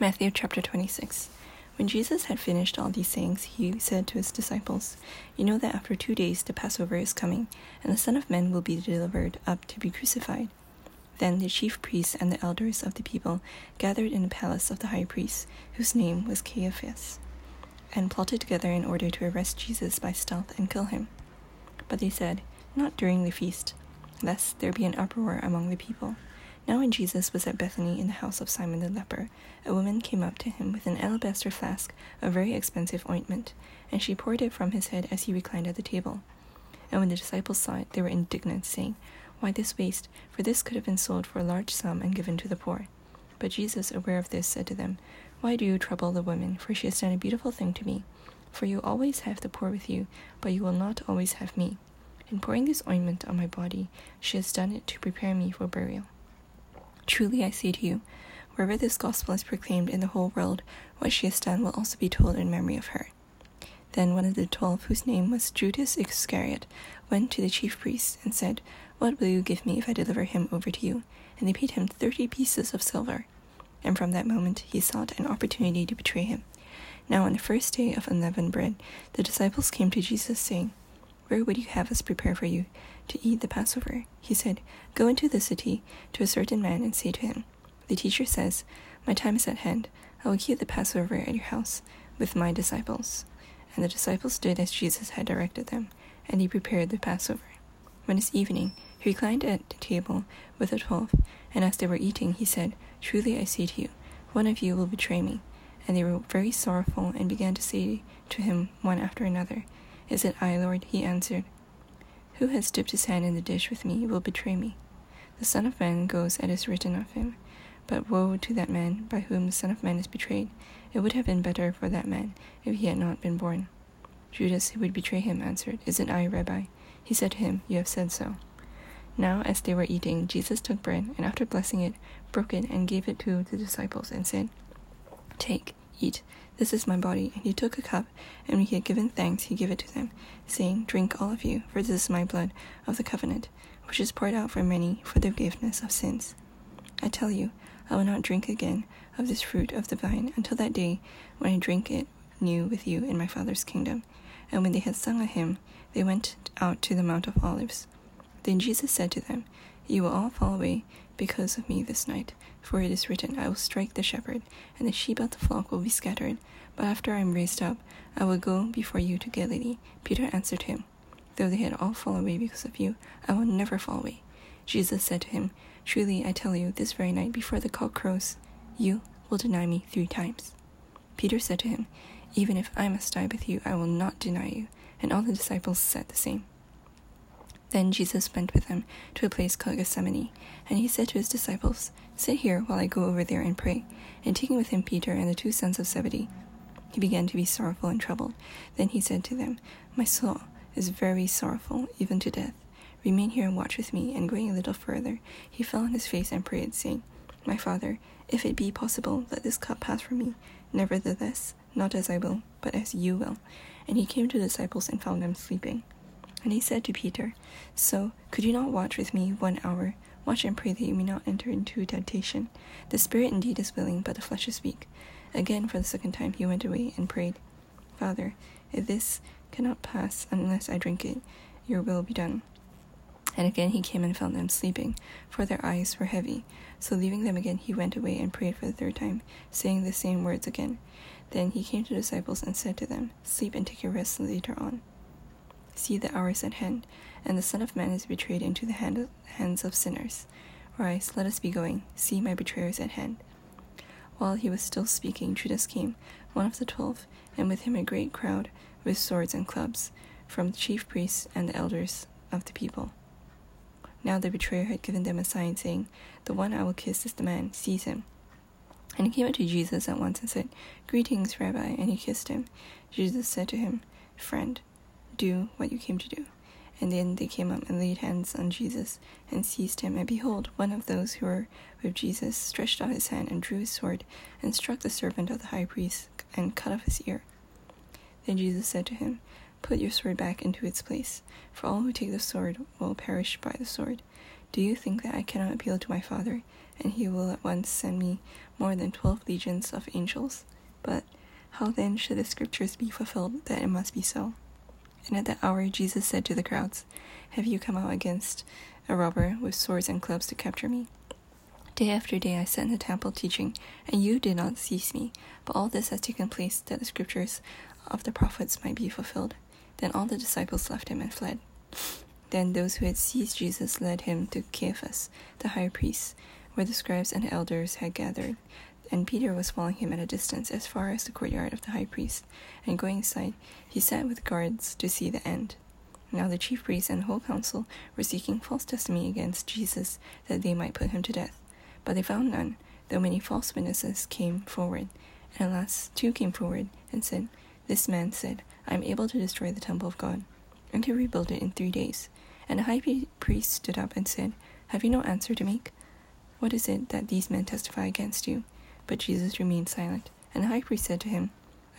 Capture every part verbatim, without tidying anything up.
Matthew chapter twenty-six. When Jesus had finished all these sayings, he said to his disciples, "You know that after two days the Passover is coming, and the Son of Man will be delivered up to be crucified." Then the chief priests and the elders of the people gathered in the palace of the high priest, whose name was Caiaphas, and plotted together in order to arrest Jesus by stealth and kill him. But they said, "Not during the feast, lest there be an uproar among the people." Now when Jesus was at Bethany in the house of Simon the leper, a woman came up to him with an alabaster flask of very expensive ointment, and she poured it from his head as he reclined at the table. And when the disciples saw it, they were indignant, saying, "Why this waste? For this could have been sold for a large sum and given to the poor." But Jesus, aware of this, said to them, "Why do you trouble the woman? For she has done a beautiful thing to me. For you always have the poor with you, but you will not always have me. In pouring this ointment on my body, she has done it to prepare me for burial. Truly I say to you, wherever this gospel is proclaimed in the whole world, what she has done will also be told in memory of her." Then one of the twelve, whose name was Judas Iscariot, went to the chief priests and said, "What will you give me if I deliver him over to you?" And they paid him thirty pieces of silver. And from that moment he sought an opportunity to betray him. Now on the first day of unleavened bread, the disciples came to Jesus, saying, "Where would you have us prepare for you to eat the Passover?" He said, "Go into the city to a certain man and say to him, 'The teacher says, my time is at hand. I will keep the Passover at your house with my disciples.'" And the disciples did as Jesus had directed them, and they prepared the Passover. When it's evening, he reclined at the table with the twelve, and as they were eating, he said, "Truly I say to you, one of you will betray me." And they were very sorrowful and began to say to him one after another, "Is it I, Lord?" He answered, "Who has dipped his hand in the dish with me will betray me. The Son of Man goes as is written of him. But woe to that man by whom the Son of Man is betrayed. It would have been better for that man if he had not been born." Judas, who would betray him, answered, "Is it I, Rabbi?" He said to him, "You have said so." Now as they were eating, Jesus took bread, and after blessing it, broke it and gave it to the disciples and said, "Take, eat. This is my body." And he took a cup, and when he had given thanks, he gave it to them, saying, "Drink all of you, for this is my blood of the covenant, which is poured out for many for the forgiveness of sins. I tell you, I will not drink again of this fruit of the vine until that day when I drink it new with you in my Father's kingdom." And when they had sung a hymn, they went out to the Mount of Olives. Then Jesus said to them, "You will all fall away because of me this night, for it is written, 'I will strike the shepherd, and the sheep of the flock will be scattered.' But after I am raised up, I will go before you to Galilee." Peter answered him, "Though they had all fallen away because of you, I will never fall away." Jesus said to him, "Truly I tell you, this very night before the cock crows, you will deny me three times." Peter said to him, "Even if I must die with you, I will not deny you." And all the disciples said the same. Then Jesus went with them to a place called Gethsemane, and he said to his disciples, "Sit here while I go over there and pray." And taking with him Peter and the two sons of Zebedee, he began to be sorrowful and troubled. Then he said to them, "My soul is very sorrowful, even to death. Remain here and watch with me." And going a little further, he fell on his face and prayed, saying, "My Father, if it be possible, let this cup pass from me. Nevertheless, not as I will, but as you will." And he came to the disciples and found them sleeping. And he said to Peter, "So, could you not watch with me one hour? Watch and pray that you may not enter into temptation. The spirit indeed is willing, but the flesh is weak." Again for the second time he went away and prayed, "Father, if this cannot pass unless I drink it, your will be done." And again he came and found them sleeping, for their eyes were heavy. So leaving them again, he went away and prayed for the third time, saying the same words again. Then he came to the disciples and said to them, "Sleep and take your rest later on. See, the hour is at hand, and the Son of Man is betrayed into the hand of, hands of sinners. Rise, let us be going. See, my betrayer is at hand." While he was still speaking, Judas came, one of the twelve, and with him a great crowd with swords and clubs, from the chief priests and the elders of the people. Now the betrayer had given them a sign, saying, "The one I will kiss is the man. Seize him." And he came up to Jesus at once and said, "Greetings, Rabbi," and he kissed him. Jesus said to him, "Friend, do what you came to do." And then they came up and laid hands on Jesus and seized him. And behold, one of those who were with Jesus stretched out his hand and drew his sword and struck the servant of the high priest and cut off his ear. Then Jesus said to him, "Put your sword back into its place, for all who take the sword will perish by the sword. Do you think that I cannot appeal to my Father, and he will at once send me more than twelve legions of angels. But how then should the scriptures be fulfilled that it must be so? And at that hour Jesus said to the crowds, Have you come out against a robber with swords and clubs to capture me? Day after day I sat in the temple teaching, and you did not seize me. But all this has taken place that the scriptures of the prophets might be fulfilled. Then all the disciples left him and fled. Then those who had seized Jesus led him to Caiaphas, the high priest, where the scribes and the elders had gathered. And Peter was following him at a distance as far as the courtyard of the high priest. And going inside, he sat with guards to see the end. Now the chief priests and the whole council were seeking false testimony against Jesus, that they might put him to death. But they found none, though many false witnesses came forward. And at last two came forward and said, This man said, I am able to destroy the temple of God, and to rebuild it in three days. And the high priest stood up and said, Have you no answer to make? What is it that these men testify against you? But Jesus remained silent. And the high priest said to him,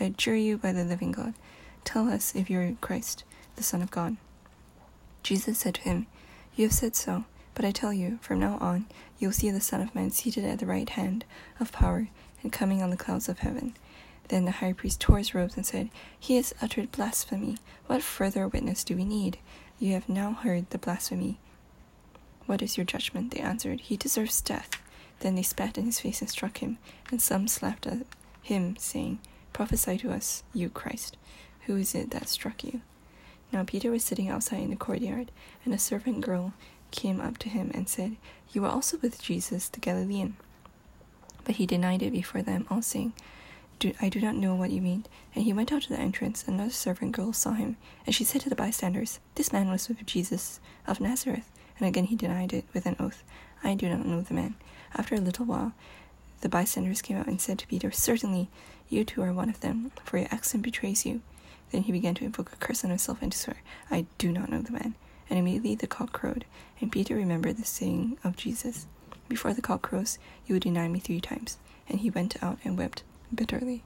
I adjure you by the living God, tell us if you are Christ, the Son of God. Jesus said to him, You have said so. But I tell you, from now on, you will see the Son of Man seated at the right hand of power and coming on the clouds of heaven. Then the high priest tore his robes and said, He has uttered blasphemy. What further witness do we need? You have now heard the blasphemy. What is your judgment? They answered, He deserves death. Then they spat in his face and struck him, and some slapped at him, saying, Prophesy to us, you Christ. Who is it that struck you? Now Peter was sitting outside in the courtyard, and a servant girl came up to him and said, You were also with Jesus the Galilean. But he denied it before them all, saying, do, I do not know what you mean. And he went out to the entrance, and another servant girl saw him, and she said to the bystanders, This man was with Jesus of Nazareth. And again he denied it with an oath, I do not know the man. After a little while, the bystanders came out and said to Peter, Certainly, you too are one of them, for your accent betrays you. Then he began to invoke a curse on himself and to swear, I do not know the man. And immediately the cock crowed, and Peter remembered the saying of Jesus, Before the cock crows, you will deny me three times. And he went out and wept bitterly.